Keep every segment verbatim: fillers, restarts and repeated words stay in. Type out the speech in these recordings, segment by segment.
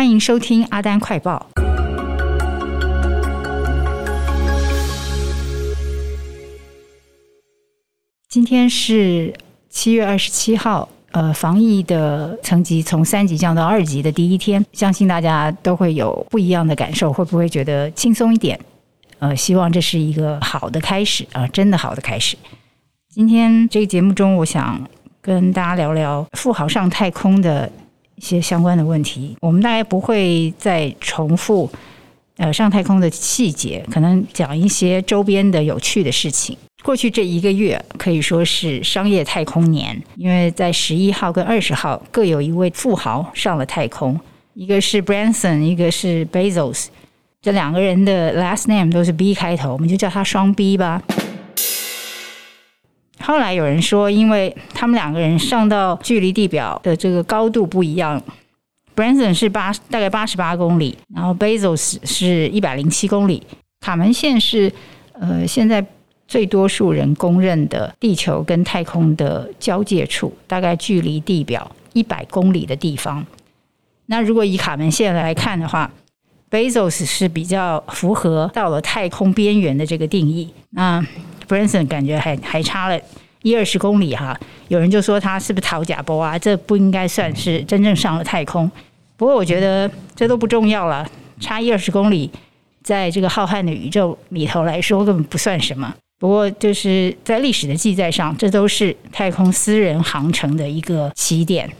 欢迎收听阿丹快报。今天是七月二十七号，呃，防疫的层级从三级降到二级的第一天，相信大家都会有不一样的感受，会不会觉得轻松一点？呃，希望这是一个好的开始啊、呃，真的好的开始。今天这个节目中，我想跟大家聊聊富豪上太空的一些相关的问题。我们大概不会再重复呃上太空的细节，可能讲一些周边的有趣的事情。过去这一个月可以说是商业太空年，因为在十一号跟二十号各有一位富豪上了太空，一个是 Branson， 一个是 Bezos， 这两个人的 last name 都是 B 开头，我们就叫他双 B 吧。后来有人说，因为他们两个人上到距离地表的这个高度不一样， Branson 是八大概八十八公里，然后 Bezos 是一百零七公里。卡门线是呃现在最多数人公认的地球跟太空的交界处，大概距离地表一百公里的地方。那如果以卡门线来看的话， Bezos 是比较符合到了太空边缘的这个定义，那 Branson 感觉 还, 还差了一二十公里哈。有人就说他是不是讨假波啊，这不应该算是真正上了太空，不过我觉得这都不重要了，差一二十公里在这个浩瀚的宇宙里头来说根本不算什么。不过就是在历史的记载上，这都是太空私人航程的一个起点。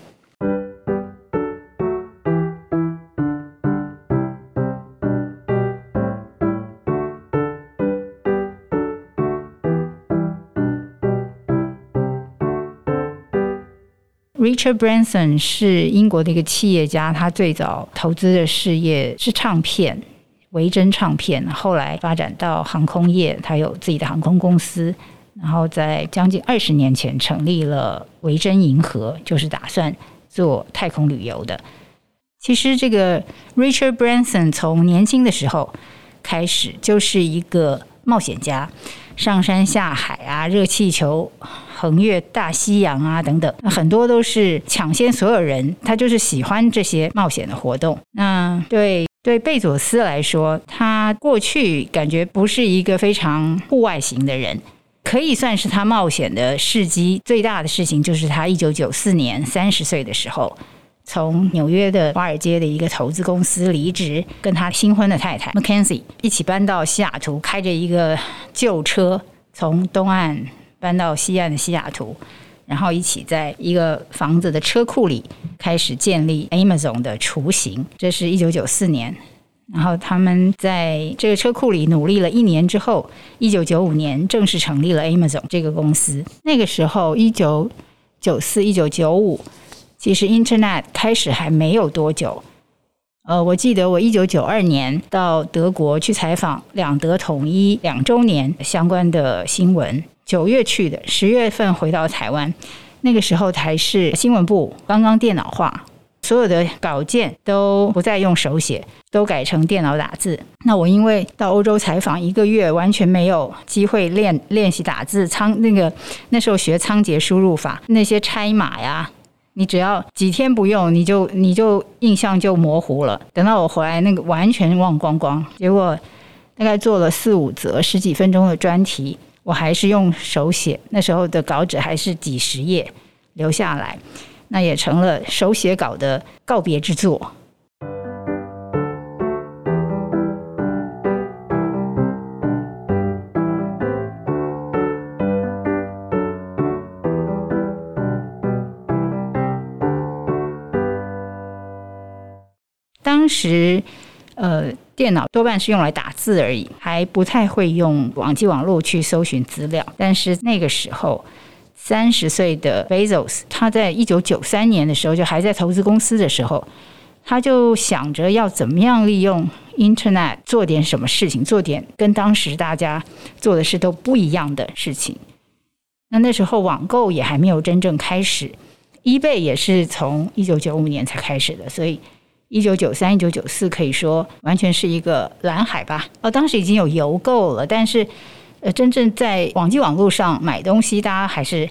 Richard Branson 是英国的一个企业家，他最早投资的事业是唱片。维珍唱片，后来发展到航空业，他有自己的航空公司，然后在将近二十年前成立了维珍银河，就是打算做太空旅游的。其实这个 Richard Branson 从年轻的时候开始就是一个冒险家，上山下海啊，热气球横越大西洋啊等等，很多都是抢先所有人，他就是喜欢这些冒险的活动。那对对贝佐斯来说，他过去感觉不是一个非常户外型的人，可以算是他冒险的事迹最大的事情，就是他一九九四年三十岁的时候，从纽约的华尔街的一个投资公司离职，跟他新婚的太太 McKenzie 一起搬到西雅图，开着一个旧车从东岸搬到西岸的西雅图，然后一起在一个房子的车库里开始建立 Amazon 的雏形，这是一九九四年。然后他们在这个车库里努力了一年之后，一九九五年正式成立了 Amazon 这个公司。那个时候一九九四、一九九五其实 Internet 开始还没有多久。呃，我记得我一九九二年到德国去采访两德统一两周年相关的新闻，九月去的，十月份回到台湾。那个时候台视新闻部刚刚电脑化，所有的稿件都不再用手写，都改成电脑打字。那我因为到欧洲采访一个月，完全没有机会练练习打字。仓那个那时候学仓颉输入法，那些拆码呀，你只要几天不用，你就你就印象就模糊了。等到我回来，那个完全忘光光。结果大概做了四五则十几分钟的专题。我还是用手写，那时候的稿纸还是几十页留下来，那也成了手写稿的告别之作。当时呃电脑多半是用来打字而已，还不太会用网际网络去搜寻资料。但是那个时候三十岁的 Bezos， 他在一九九三年的时候，就还在投资公司的时候，他就想着要怎么样利用 Internet 做点什么事情，做点跟当时大家做的事都不一样的事情。那那时候网购也还没有真正开始， eBay 也是从一九九五年才开始的，所以一九九三、一九九四可以说完全是一个蓝海吧。哦，当时已经有邮购了，但是呃，真正在网际网络上买东西，大家还是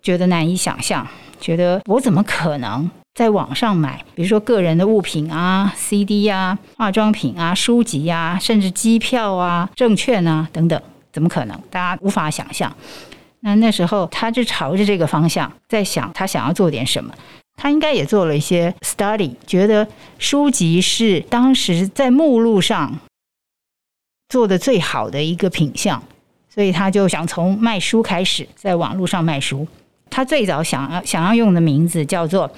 觉得难以想象，觉得我怎么可能在网上买，比如说个人的物品啊、C D 啊、化妆品啊、书籍啊，甚至机票啊、证券啊等等，怎么可能？大家无法想象。那那时候他就朝着这个方向在想，他想要做点什么。他应该也做了一些 study， 觉得书籍是当时在目录上做的最好的一个品项，所以他就想从卖书开始，在网络上卖书。他最早想要想要用的名字叫做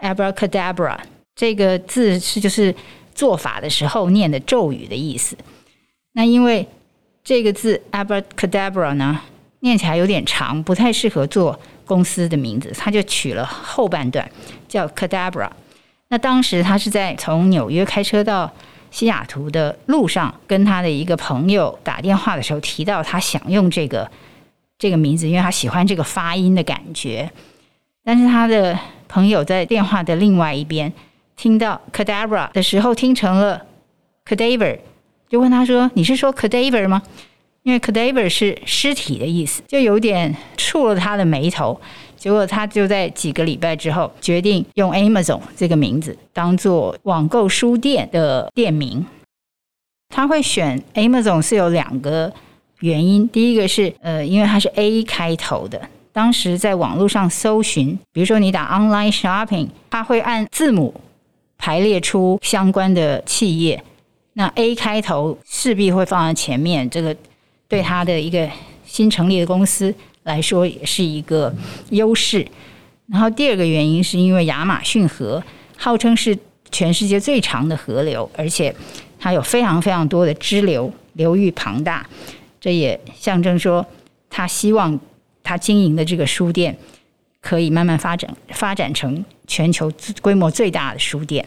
Abracadabra， 这个字是就是做法的时候念的咒语的意思。那因为这个字 Abracadabra 呢，念起来有点长，不太适合做公司的名字，他就取了后半段叫 Cadaver。 那当时他是在从纽约开车到西雅图的路上，跟他的一个朋友打电话的时候提到他想用这个这个名字，因为他喜欢这个发音的感觉。但是他的朋友在电话的另外一边听到 Cadaver 的时候听成了 Cadaver， 就问他说你是说 Cadaver 吗？因为 cadaver 是尸体的意思，就有点触了他的眉头。结果他就在几个礼拜之后决定用 Amazon 这个名字当做网购书店的店名。他会选 Amazon 是有两个原因，第一个是呃，因为它是 A 开头的，当时在网络上搜寻，比如说你打 online shopping， 它会按字母排列出相关的企业，那 A 开头势必会放在前面，这个对他的一个新成立的公司来说也是一个优势。然后第二个原因是因为亚马逊河号称是全世界最长的河流，而且它有非常非常多的支流，流域庞大，这也象征说他希望他经营的这个书店可以慢慢发展发展成全球规模最大的书店。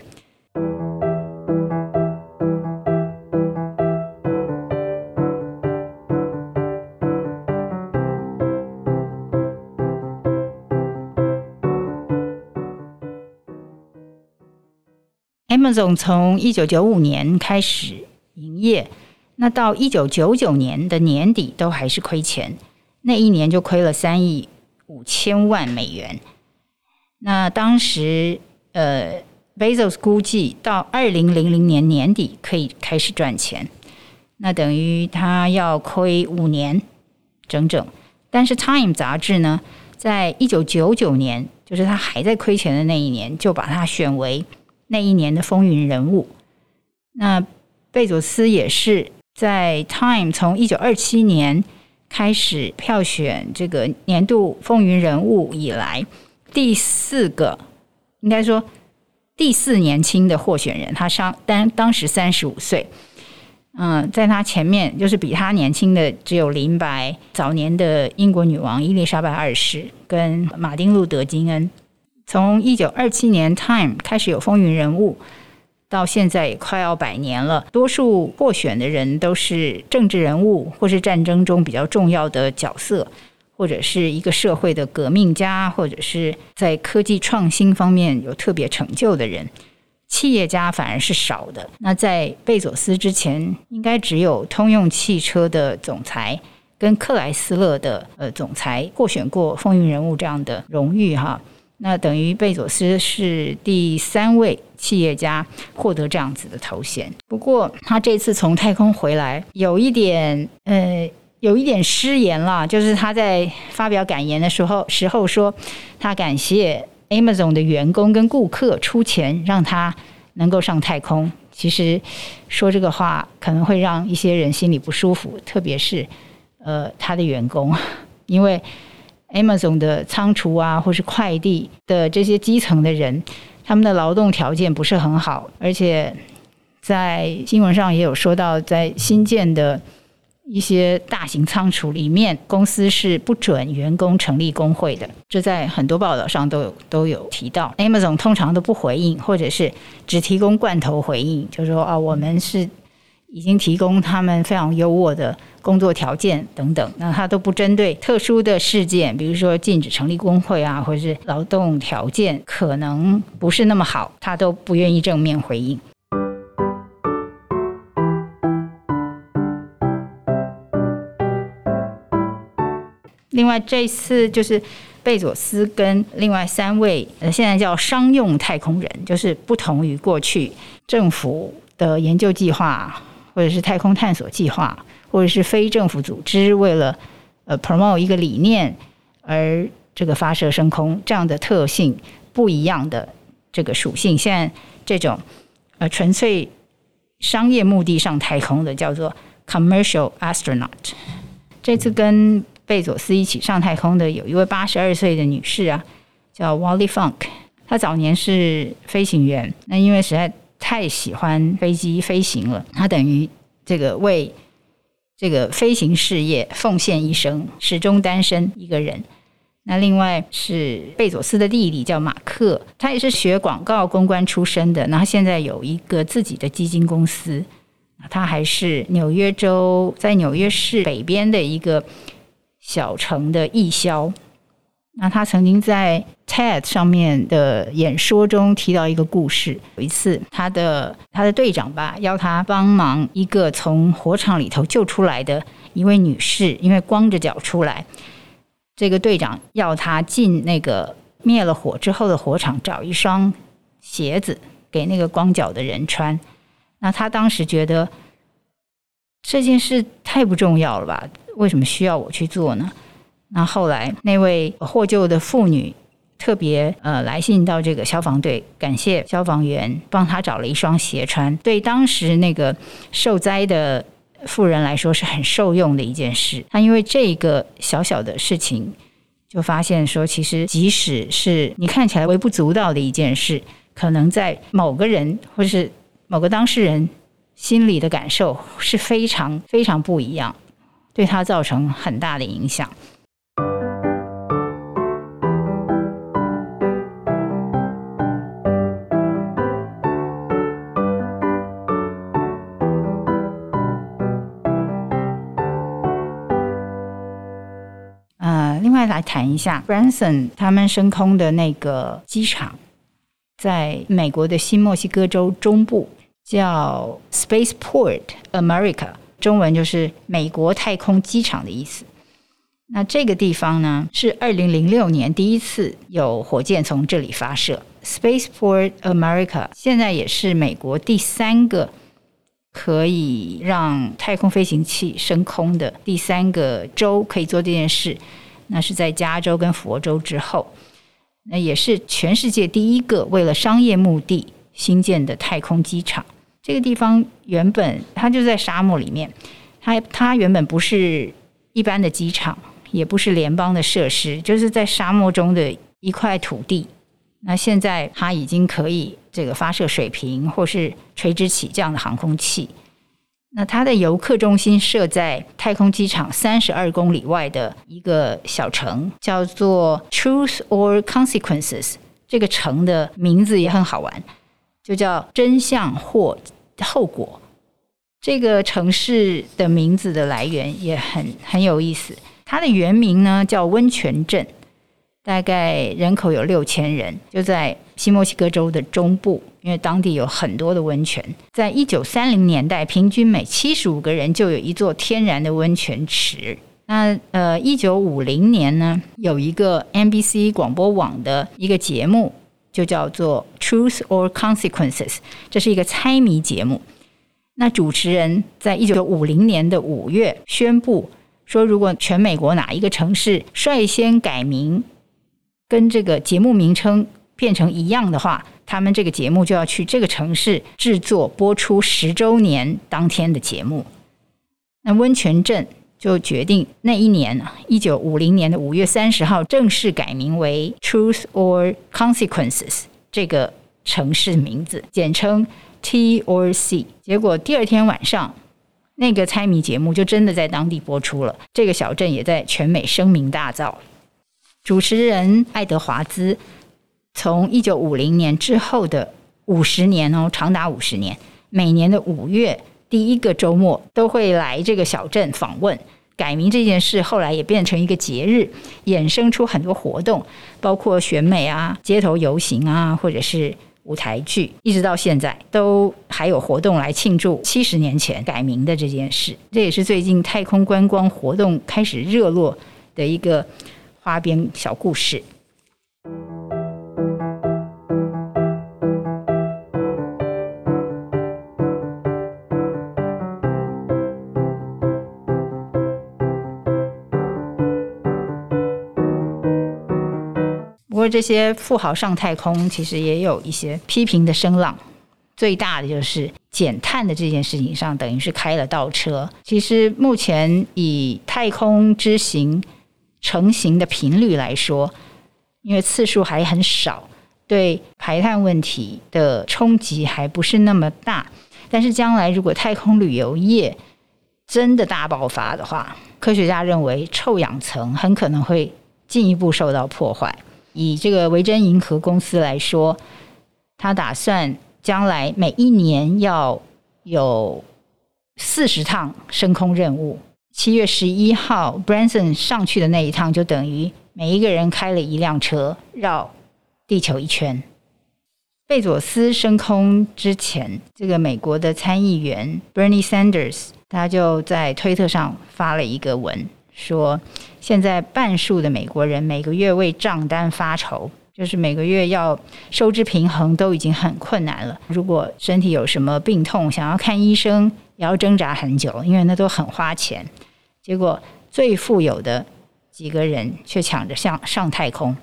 Amazon 从一九九五年开始营业，那到一九九九年的年底都还是亏钱，那一年就亏了三亿五千万美元。那当时呃 Bezos 估计到二零零零年年底可以开始赚钱，那等于他要亏五年整整。但是 Time 杂志呢，在一九九九年，就是他还在亏钱的那一年，就把他选为那一年的风云人物。那贝佐斯也是在 Time 从一九二七年开始票选这个年度风云人物以来，第四个应该说第四年轻的获选人，他上当当时三十五岁。嗯，在他前面就是比他年轻的只有林白，早年的英国女王伊丽莎白二世跟马丁路德金恩。从一九二七年 Time 开始有风云人物到现在也快要百年了，多数获选的人都是政治人物，或是战争中比较重要的角色，或者是一个社会的革命家，或者是在科技创新方面有特别成就的人，企业家反而是少的。那在贝佐斯之前应该只有通用汽车的总裁跟克莱斯勒的、呃、总裁获选过风云人物这样的荣誉哈。那等于贝佐斯是第三位企业家获得这样子的头衔。不过他这次从太空回来有一点呃有一点失言啦，就是他在发表感言的时候时候说他感谢 Amazon 的员工跟顾客出钱让他能够上太空。其实说这个话可能会让一些人心里不舒服，特别是呃他的员工，因为Amazon 的仓储啊，或是快递的这些基层的人，他们的劳动条件不是很好，而且在新闻上也有说到，在新建的一些大型仓储里面，公司是不准员工成立工会的，这在很多报道上都有都有提到。 Amazon 通常都不回应，或者是只提供罐头回应，就是说啊，我们是已经提供他们非常优渥的工作条件等等，那他都不针对特殊的事件，比如说禁止成立工会啊，或者是劳动条件可能不是那么好，他都不愿意正面回应。另外这一次就是贝佐斯跟另外三位现在叫商用太空人，就是不同于过去政府的研究计划或者是太空探索计划或者是非政府组织为了呃 promote 一个理念而这个发射升空这样的特性不一样的这个属性。现在这种呃纯粹商业目的上太空的叫做 commercial astronaut。 这次跟贝佐斯一起上太空的有一位八十二岁的女士啊，叫 Wally Funk。 她早年是飞行员，那因为实在太喜欢飞机飞行了，她等于这个为这个飞行事业奉献一生，始终单身一个人。那另外是贝佐斯的弟弟叫马克，他也是学广告公关出身的，然后现在有一个自己的基金公司。他还是纽约州在纽约市北边的一个小城的义消。那他曾经在 Ted 上面的演说中提到一个故事，有一次他的他的队长吧要他帮忙一个从火场里头救出来的一位女士，因为光着脚出来，这个队长要他进那个灭了火之后的火场找一双鞋子给那个光脚的人穿。那他当时觉得这件事太不重要了吧，为什么需要我去做呢？那后来那位获救的妇女特别呃来信到这个消防队，感谢消防员帮他找了一双鞋穿，对当时那个受灾的妇人来说是很受用的一件事。他因为这个小小的事情就发现说，其实即使是你看起来微不足道的一件事，可能在某个人或是某个当事人心里的感受是非常非常不一样，对他造成很大的影响。呃，另外来谈一下 Branson 他们升空的那个机场，在美国的新墨西哥州中部，叫 Spaceport America，中文就是美国太空机场的意思。那这个地方呢，是二零零六年第一次有火箭从这里发射。 Spaceport America 现在也是美国第三个可以让太空飞行器升空的第三个州可以做这件事，那是在加州跟佛州之后，那也是全世界第一个为了商业目的新建的太空机场。这个地方原本它就在沙漠里面， 它, 它原本不是一般的机场，也不是联邦的设施，就是在沙漠中的一块土地。那现在它已经可以这个发射水平或是垂直起降的航空器。那它的游客中心设在太空机场三十二公里外的一个小城，叫做 Truth or Consequences。 这个城的名字也很好玩，就叫真相或后果。这个城市的名字的来源也很很有意思，它的原名呢叫温泉镇，大概人口有六千人，就在新墨西哥州的中部，因为当地有很多的温泉。在一九三零年代，平均每七十五个人就有一座天然的温泉池。那呃，一九五零年呢，有一个 N B C 广播网的一个节目，就叫做 Truth or Consequences， 这是一个猜谜节目。那主持人在一九五零年的五月宣布说，如果全美国哪一个城市率先改名跟这个节目名称变成一样的话，他们这个节目就要去这个城市制作播出十周年当天的节目。那温泉镇就决定那一年一九五零年的五月三十号正式改名为 Truth or Consequences 这个城市名字，简称 T or C。 结果第二天晚上那个猜谜节目就真的在当地播出了，这个小镇也在全美声名大噪。主持人爱德华兹从一九五零年之后的五十年哦，长达五十年，每年的五月第一个周末都会来这个小镇访问。改名这件事后来也变成一个节日，衍生出很多活动，包括选美啊、街头游行啊，或者是舞台剧，一直到现在都还有活动来庆祝七十年前改名的这件事。这也是最近太空观光活动开始热络的一个花边小故事。不过这些富豪上太空其实也有一些批评的声浪，最大的就是减碳的这件事情上等于是开了倒车。其实目前以太空之行成行的频率来说，因为次数还很少，对排碳问题的冲击还不是那么大，但是将来如果太空旅游业真的大爆发的话，科学家认为臭氧层很可能会进一步受到破坏。以这个维珍银河公司来说，他打算将来每一年要有四十趟升空任务。七月十一号 Branson 上去的那一趟就等于每一个人开了一辆车绕地球一圈。贝佐斯升空之前，这个美国的参议员 Bernie Sanders 他就在推特上发了一个文，说现在半数的美国人每个月为账单发愁，就是每个月要收支平衡都已经很困难了，如果身体有什么病痛想要看医生也要挣扎很久，因为那都很花钱。结果最富有的几个人却抢着上上太空，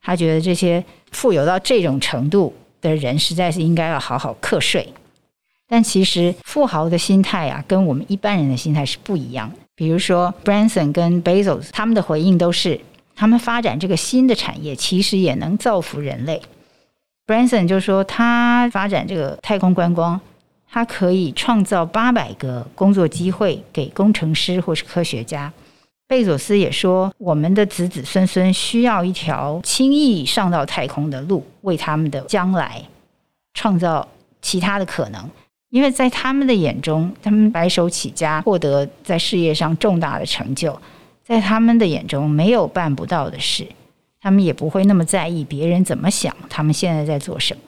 他觉得这些富有到这种程度的人实在是应该要好好课税。但其实富豪的心态啊，跟我们一般人的心态是不一样的。比如说 Branson 跟 Bezos 他们的回应都是他们发展这个新的产业其实也能造福人类。 Branson 就说他发展这个太空观光，他可以创造八百个工作机会给工程师或是科学家。贝佐斯也说我们的子子孙孙需要一条轻易上到太空的路，为他们的将来创造其他的可能。因为在他们的眼中，他们白手起家获得在事业上重大的成就，在他们的眼中没有办不到的事，他们也不会那么在意别人怎么想他们现在在做什么。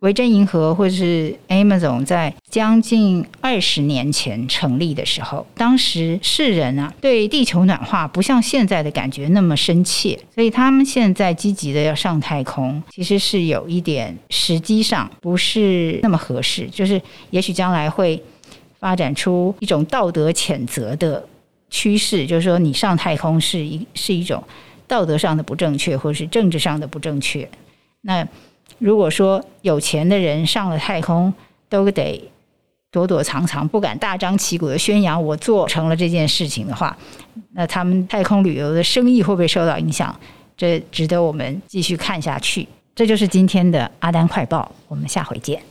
维珍银河或是 Amazon 在将近二十年前成立的时候，当时世人啊对地球暖化不像现在的感觉那么深切，所以他们现在积极的要上太空其实是有一点时机上不是那么合适，就是也许将来会发展出一种道德谴责的趋势，就是说你上太空是一是一种道德上的不正确或是政治上的不正确。那如果说有钱的人上了太空都得躲躲藏藏，不敢大张旗鼓的宣扬我做成了这件事情的话，那他们太空旅游的生意会不会受到影响，这值得我们继续看下去。这就是今天的阿丹快报，我们下回见。